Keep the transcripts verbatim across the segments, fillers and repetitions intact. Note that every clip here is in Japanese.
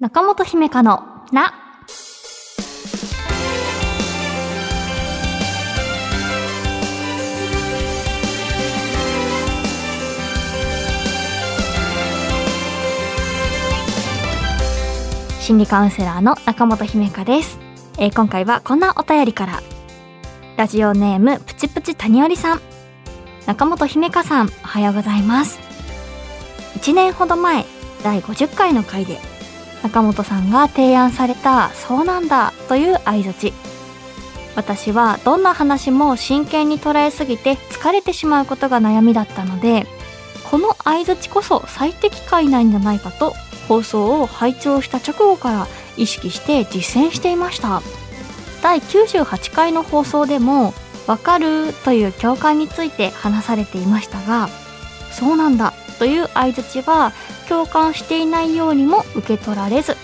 中本姫香のな。心理カウンセラーの中本姫香です、えー、今回はこんなお便りから。ラジオネームプチプチ谷織さん。中本姫香さん、おはようございます。いちねんほど前、だいごじゅっかいの回で中本さんが提案されたそうなんだという相槌。私はどんな話も真剣に捉えすぎて疲れてしまうことが悩みだったので、この相槌こそ最適解なんじゃないかと放送を拝聴した直後から意識して実践していました。だいきゅうじゅうはちかいの放送でもわかるという共感について話されていましたが、そうなんだという相槌は共感していないようにも受け取られず、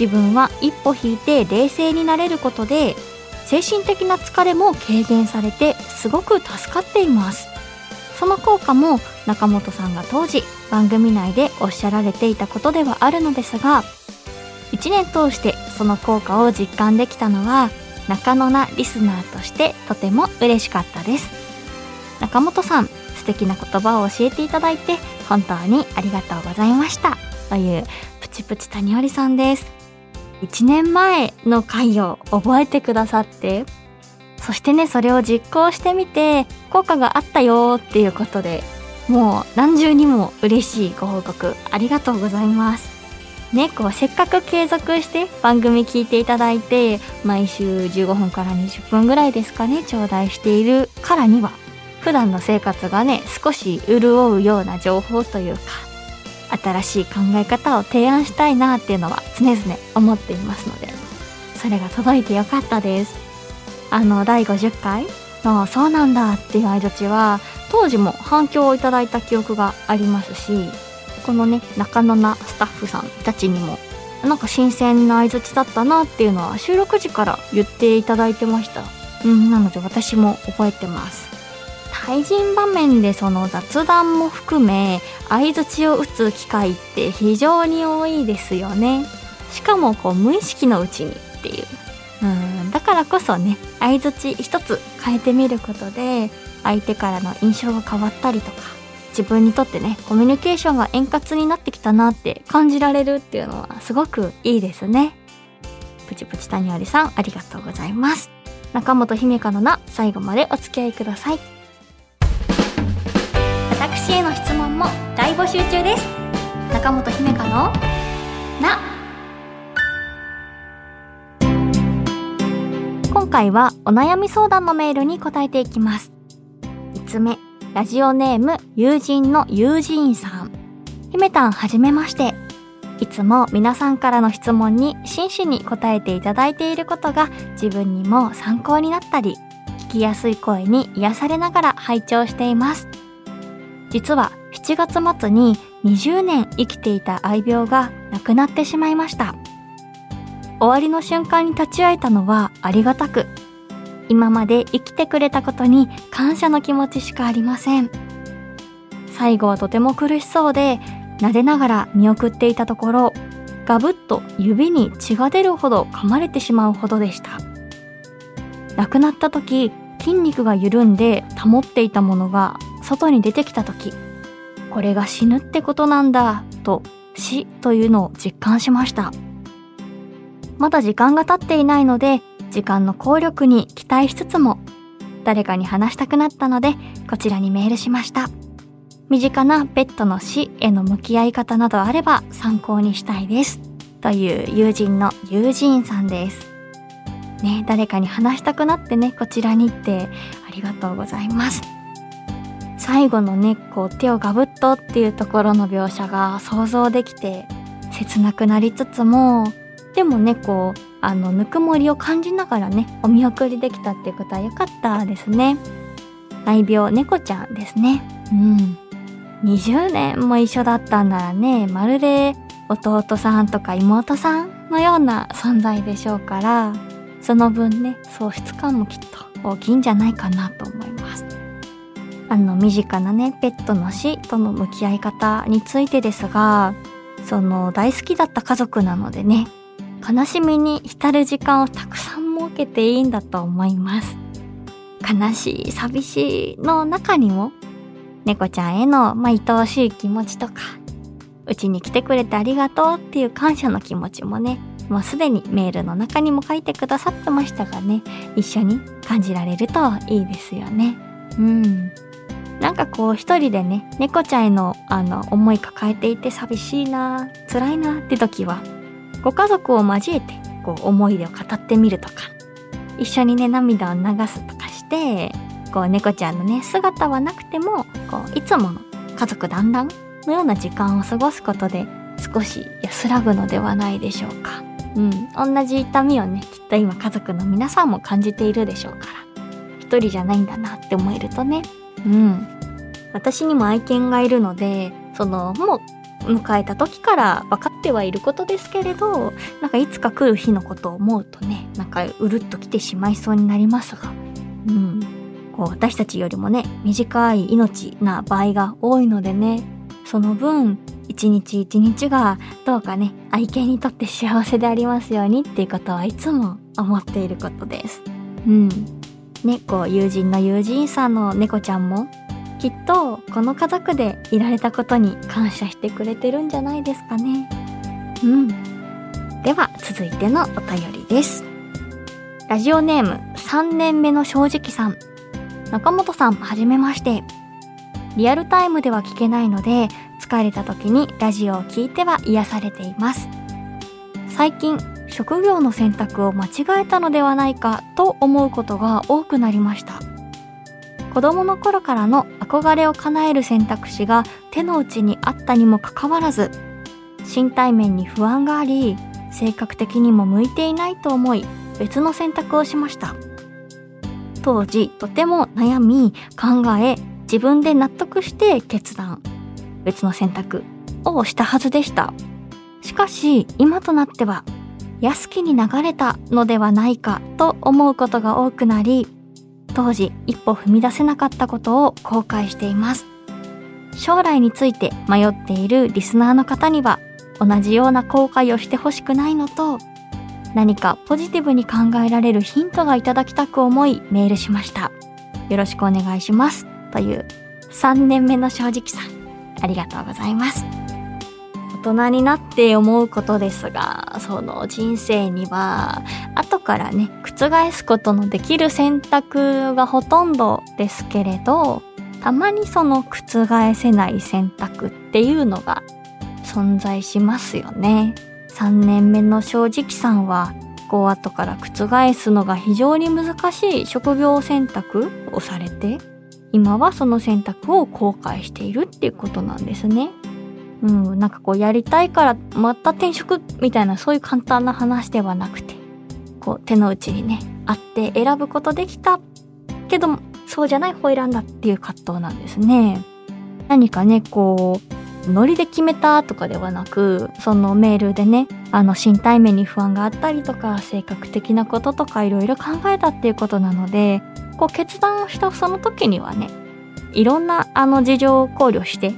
自分は一歩引いて冷静になれることで精神的な疲れも軽減されてすごく助かっています。その効果も中本さんが当時番組内でおっしゃられていたことではあるのですが、いちねん通してその効果を実感できたのは中野なリスナーとしてとても嬉しかったです。中本さん、素敵な言葉を教えていただいて本当にありがとうございましたというプチプチ谷織さんです。いちねんまえの回を覚えてくださって、そしてね、それを実行してみて効果があったよっていうことで、もう何重にも嬉しいご報告ありがとうございますね。こうせっかく継続して番組聞いていただいて、毎週じゅうごふんからにじゅっぷんぐらいですかね、頂戴しているからには普段の生活がね、少し潤うような情報というか、新しい考え方を提案したいなっていうのは常々思っていますので、それが届いてよかったです。あのだいごじゅっかいのそうなんだっていう相槌は当時も反響をいただいた記憶がありますし、このね、中野なスタッフさんたちにもなんか新鮮な相槌だったなっていうのは収録時から言っていただいてました。うん、なので私も覚えてます。対人場面でその雑談も含め相槌を打つ機会って非常に多いですよね。しかもこう無意識のうちにっていう、うんだからこそね、相槌一つ変えてみることで相手からの印象が変わったりとか、自分にとってね、コミュニケーションが円滑になってきたなって感じられるっていうのはすごくいいですね。プチプチ谷織さん、ありがとうございます。中本姫香のな、最後までお付き合いください。私への質問も大募集中です。中本姫香のな。今回はお悩み相談のメールに答えていきます。いつつめ、ラジオネーム友人の友人さん。姫たん、はじめまして。いつも皆さんからの質問に真摯に答えていただいていることが自分にも参考になったり、聞きやすい声に癒されながら拝聴しています。実はしちがつ末ににじゅうねん生きていた愛病が亡くなってしまいました。終わりの瞬間に立ち会えたのはありがたく、今まで生きてくれたことに感謝の気持ちしかありません。最後はとても苦しそうで、撫でながら見送っていたところ、ガブッと指に血が出るほど噛まれてしまうほどでした。亡くなった時、筋肉が緩んで保っていたものが外に出てきた時、これが死ぬってことなんだと、死というのを実感しました。まだ時間が経っていないので、時間の効力に期待しつつも誰かに話したくなったので、こちらにメールしました。身近なペットの死への向き合い方などあれば参考にしたいですという友人の友人さんですね。誰かに話したくなってね、こちらにってありがとうございます。最後のね、こう手をガブッとっていうところの描写が想像できて切なくなりつつも、でもね、こうあのぬくもりを感じながらね、お見送りできたっていうことは良かったですね。愛病猫ちゃんですね。うん、にじゅうねんも一緒だったんならね、まるで弟さんとか妹さんのような存在でしょうから、その分ね、喪失感もきっと大きいんじゃないかなと思います。あの身近なね、ペットの死との向き合い方についてですが、その大好きだった家族なのでね、悲しみに浸る時間をたくさん設けていいんだと思います。悲しい寂しいの中にも猫ちゃんへのまあ愛おしい気持ちとか、うちに来てくれてありがとうっていう感謝の気持ちもね、もうすでにメールの中にも書いてくださってましたがね、一緒に感じられるといいですよね。うん。なんかこう一人でね、猫ちゃんへのあの思い抱えていて寂しいな、辛いなって時は、ご家族を交えてこう思い出を語ってみるとか、一緒にね涙を流すとかして、こう猫ちゃんのね姿はなくても、こういつもの家族団らんのような時間を過ごすことで少し安らぐのではないでしょうか。うん、同じ痛みをねきっと今家族の皆さんも感じているでしょうから、一人じゃないんだなって思えるとね、うん、私にも愛犬がいるので、そのもう迎えた時から分かってはいることですけれど、なんかいつか来る日のことを思うとね、なんかうるっと来てしまいそうになりますが、うん、こう私たちよりもね短い命な場合が多いのでね、その分一日一日がどうかね愛犬にとって幸せでありますようにっていうことはいつも思っていることです。うん、ね、こう友人の友人さんの猫ちゃんもきっとこの家族でいられたことに感謝してくれてるんじゃないですかね。うん、では続いてのお便りです。ラジオネームさんねんめの正直さん。中本さん、はじめまして。リアルタイムでは聞けないので、疲れた時にラジオを聞いては癒されています。最近、職業の選択を間違えたのではないかと思うことが多くなりました。子供の頃からの憧れを叶える選択肢が手の内にあったにもかかわらず、身体面に不安があり、性格的にも向いていないと思い、別の選択をしました。当時、とても悩み、考え、自分で納得して決断、別の選択をしたはずでした。しかし今となっては安きに流れたのではないかと思うことが多くなり、当時一歩踏み出せなかったことを後悔しています。将来について迷っているリスナーの方には同じような後悔をしてほしくないのと、何かポジティブに考えられるヒントがいただきたく思いメールしました。よろしくお願いします。というさんねんめの正直さん、ありがとうございます。大人になって思うことですが、その人生には後からね覆すことのできる選択がほとんどですけれど、たまにその覆せない選択っていうのが存在しますよね。さんねんめの正直さんはこう後から覆すのが非常に難しい職業選択をされて、今はその選択を後悔しているっていうことなんですね。うん、なんかこうやりたいからまた転職みたいな、そういう簡単な話ではなくて、こう手の内にねあって選ぶことできたけどそうじゃない方選んだっていう葛藤なんですね。何かねこうノリで決めたとかではなく、そのメールでねあの身体面に不安があったりとか、性格的なこととかいろいろ考えたっていうことなので、こう決断をしたその時にはね、いろんなあの事情を考慮して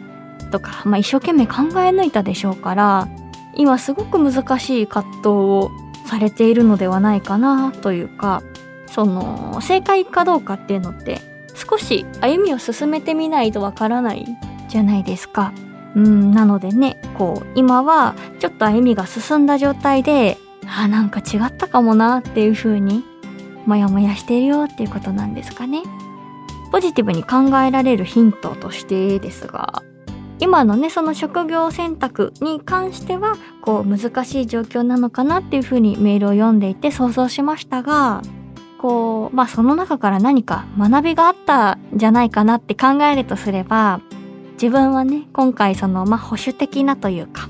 とか、まあ、一生懸命考え抜いたでしょうから、今すごく難しい葛藤をされているのではないかなというか、その正解かどうかっていうのって少し歩みを進めてみないとわからないじゃないですか。うん、なのでねこう今はちょっと歩みが進んだ状態で、あ、なんか違ったかもなっていう風にもやもやしてるよっていうことなんですかね。ポジティブに考えられるヒントとしてですが、今のねその職業選択に関してはこう難しい状況なのかなっていうふうにメールを読んでいて想像しましたが、こうまあその中から何か学びがあったんじゃないかなって考えるとすれば、自分はね今回そのまあ保守的なというか、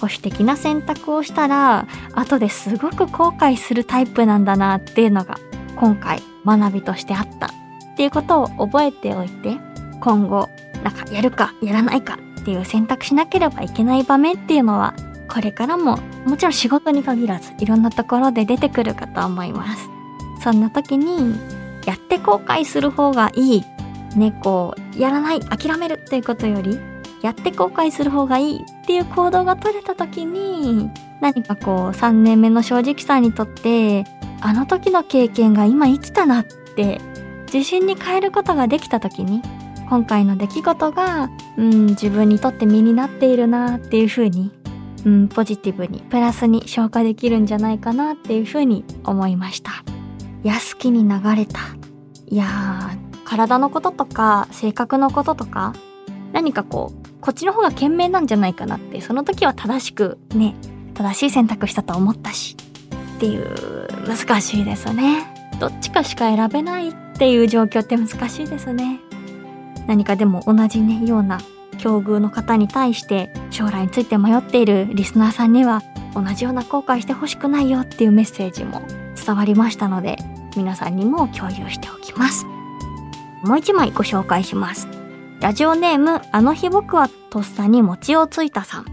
保守的な選択をしたら後ですごく後悔するタイプなんだなっていうのが今回学びとしてあったっていうことを覚えておいて、今後なんかやるかやらないかっていう選択しなければいけない場面っていうのはこれからももちろん仕事に限らずいろんなところで出てくるかと思います。そんな時にやって後悔する方がいいね、こうやらない諦めるっていうことより、やって後悔する方がいいっていう行動が取れた時に、何かこうさんねんめの正直さんにとって、あの時の経験が今生きたなって自信に変えることができた時に、今回の出来事が、うん、自分にとって身になっているなっていう風に、うん、ポジティブにプラスに消化できるんじゃないかなっていう風に思いました。安気に流れた。いやー、体のこととか性格のこととか、何かこうこっちの方が賢明なんじゃないかなって、その時は正しくね、正しい選択したと思ったしっていう、難しいですね。どっちかしか選べないっていう状況って難しいですね。何かでも同じねような境遇の方に対して、将来について迷っているリスナーさんには同じような後悔してほしくないよっていうメッセージも伝わりましたので、皆さんにも共有しておきます。もう一枚ご紹介します。ラジオネーム、あの日僕はとっさに餅をついたさん。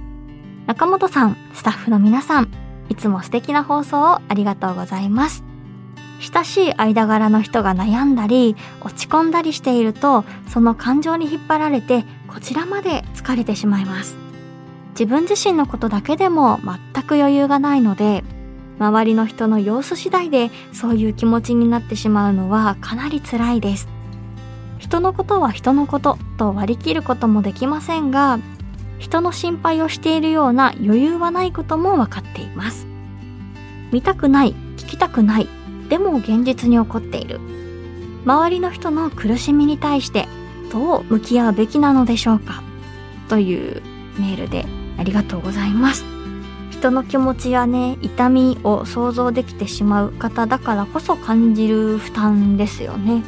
中本さん、スタッフの皆さん、いつも素敵な放送をありがとうございます。親しい間柄の人が悩んだり落ち込んだりしていると、その感情に引っ張られてこちらまで疲れてしまいます。自分自身のことだけでも全く余裕がないので、周りの人の様子次第でそういう気持ちになってしまうのはかなり辛いです。人のことは人のことと割り切ることもできませんが、人の心配をしているような余裕はないことも分かっています。見たくない、聞きたくない、でも現実に起こっている周りの人の苦しみに対してどう向き合うべきなのでしょうか、というメールでありがとうございます。人の気持ちやね、痛みを想像できてしまう方だからこそ感じる負担ですよね。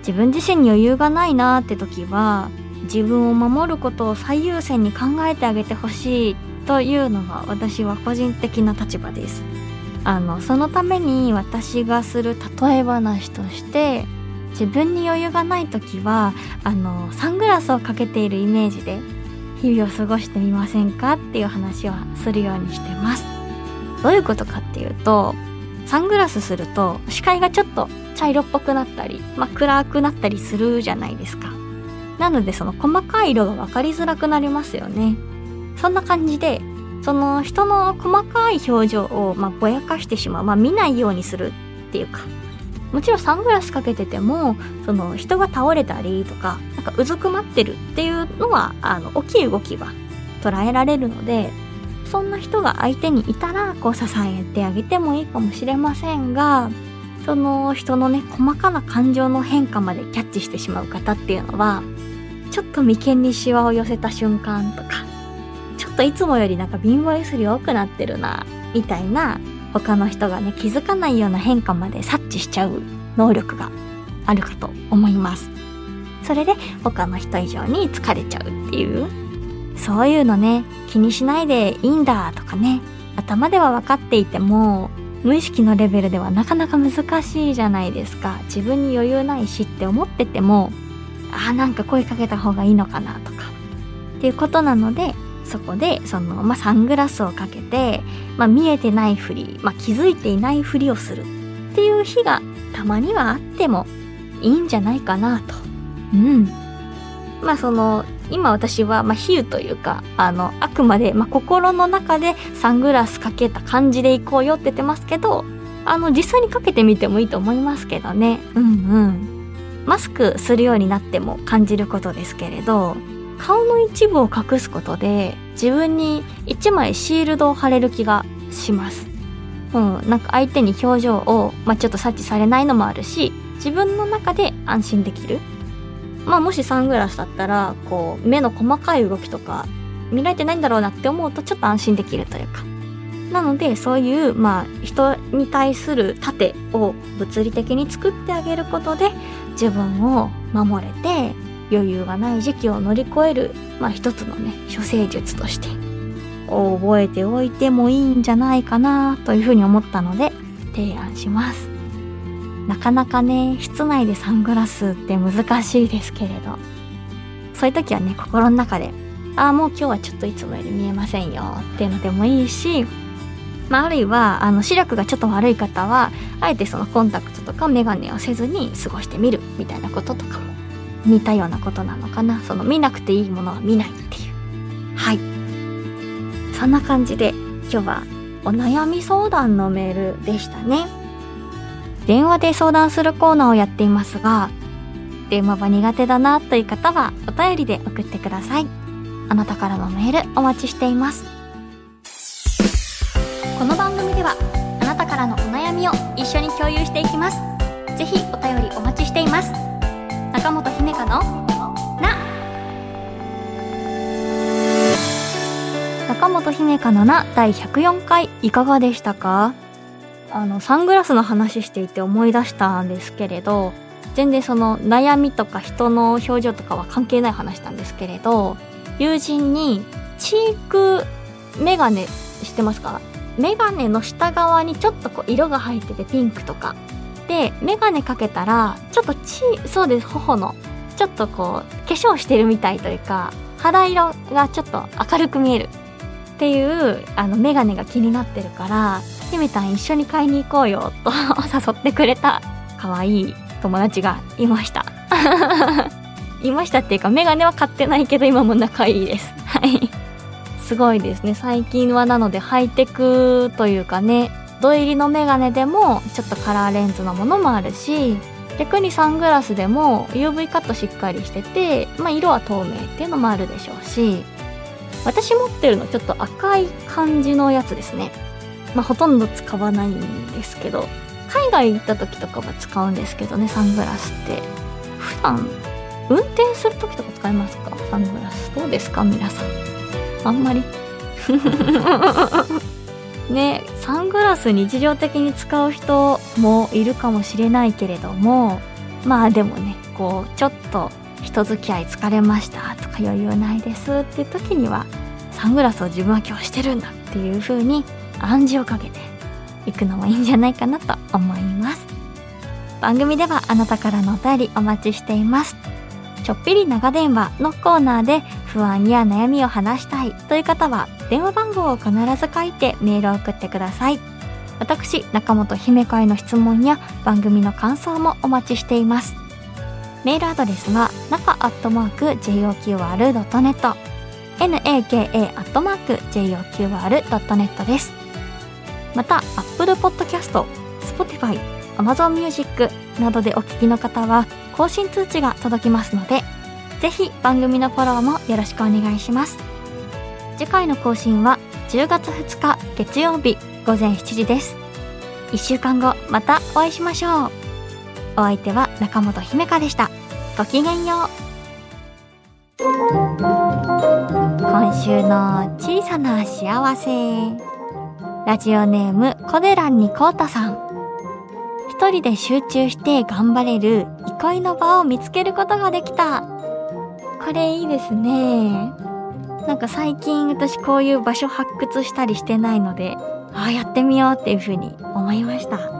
自分自身に余裕がないなーって時は、自分を守ることを最優先に考えてあげてほしいというのが私は個人的な立場です。あのそのために私がする例え話として、自分に余裕がない時はあのサングラスをかけているイメージで日々を過ごしてみませんかっていう話をするようにしてます。どういうことかっていうと、サングラスすると視界がちょっと茶色っぽくなったり、まあ、暗くなったりするじゃないですか。なのでその細かい色が分かりづらくなりますよね。そんな感じで、その人の細かい表情をまあぼやかしてしまう、まあ、見ないようにするっていうか、もちろんサングラスかけててもその人が倒れたりとか、なんかうずくまってるっていうのは、あの大きい動きは捉えられるので、そんな人が相手にいたらこう支えてあげてもいいかもしれませんが、その人のね細かな感情の変化までキャッチしてしまう方っていうのは、ちょっと眉間にシワを寄せた瞬間とか、ちょっといつもよりなんか貧乏ゆすり多くなってるなみたいな、他の人がね気づかないような変化まで察知しちゃう能力があるかと思います。それで他の人以上に疲れちゃうっていう、そういうのね気にしないでいいんだとかね、頭では分かっていても無意識のレベルではなかなか難しいじゃないですか。自分に余裕ないしって思ってても、あーなんか声かけた方がいいのかなとかっていうことなので、そこでその、まあ、サングラスをかけて、まあ、見えてないふり、まあ、気づいていないふりをするっていう日がたまにはあってもいいんじゃないかなと。うん。まあその今私はまあ比喩というか、あのあくまでまあ心の中でサングラスかけた感じでいこうよって言ってますけど、あの実際にかけてみてもいいと思いますけどね。うんうん。マスクするようになっても感じることですけれど、顔の一部を隠すことで自分に一枚シールドを貼れる気がします。うん、なんか相手に表情を、まあ、ちょっと察知されないのもあるし、自分の中で安心できる。まあもしサングラスだったらこう目の細かい動きとか見られてないんだろうなって思うとちょっと安心できるというか。なのでそういうまあ人に対する盾を物理的に作ってあげることで自分を守れて、余裕がない時期を乗り越える、まあ、一つのね処世術として覚えておいてもいいんじゃないかなというふうに思ったので提案します。なかなかね室内でサングラスって難しいですけれど、そういう時はね心の中で、あーもう今日はちょっといつもより見えませんよっていうのでもいいし、まあ、あるいはあの視力がちょっと悪い方はあえてそのコンタクトとかメガネをせずに過ごしてみるみたいなこととかも似たようなことなのかな。その見なくていいものは見ないっていう、はい、そんな感じで今日はお悩み相談のメールでしたね。電話で相談するコーナーをやっていますが、電話は苦手だなという方はお便りで送ってください。あなたからのメールお待ちしています。この番組ではあなたからのお悩みを一緒に共有していきます。ぜひお便りお待ちしています。中本姫香のな、中本姫香のなだいひゃくよんかいいかがでしたか？あのサングラスの話していて思い出したんですけれど、全然その悩みとか人の表情とかは関係ない話なんですけれど、友人にチークメガネしてますか？メガネの下側にちょっとこう色が入っててピンクとかで、メガネかけたらちょっとチーそうです頬のちょっとこう化粧してるみたいというか、肌色がちょっと明るく見えるっていうあのメガネが気になってるから、ひめたん一緒に買いに行こうよと誘ってくれた可愛い友達がいましたいましたっていうか、メガネは買ってないけど今も仲いいです。はいすごいですね。最近はなのでハイテクというかね、土入りのメガネでもちょっとカラーレンズのものもあるし、逆にサングラスでも ユーブイ カットしっかりしてて、まあ、色は透明っていうのもあるでしょうし、私持ってるのちょっと赤い感じのやつですね。まあほとんど使わないんですけど、海外行った時とかは使うんですけどね、サングラスって。普段運転する時とか使いますか？サングラスどうですか皆さん？あんまりね、サングラス日常的に使う人もいるかもしれないけれども、まあでもね、こうちょっと人付き合い疲れましたとか余裕ないですっていう時には、サングラスを自分は今日してるんだっていう風に暗示をかけていくのもいいんじゃないかなと思います。番組ではあなたからのお便りお待ちしています。ちょっぴり長電話のコーナーで不安や悩みを話したいという方は、電話番号を必ず書いてメールを送ってください。私中本姫香への質問や番組の感想もお待ちしています。メールアドレスは中 アットマーク ジェイオーキューアール ドットネット ナカ アットマーク ジェイオーキューアール ドットネット です。また Apple Podcast、Spotify、Amazon Music などでお聞きの方は更新通知が届きますので、ぜひ番組のフォローもよろしくお願いします。次回の更新はじゅうがつふつか月曜日ごぜんしちじです。いっしゅうかんごまたお会いしましょう。お相手は中本姫香でした。ごきげんよう。今週の小さな幸せ、ラジオネームコデランにコータさん。一人で集中して頑張れる憩いの場を見つけることができた。これいいですね。なんか最近私こういう場所発掘したりしてないので、ああやってみようっていうふうに思いました。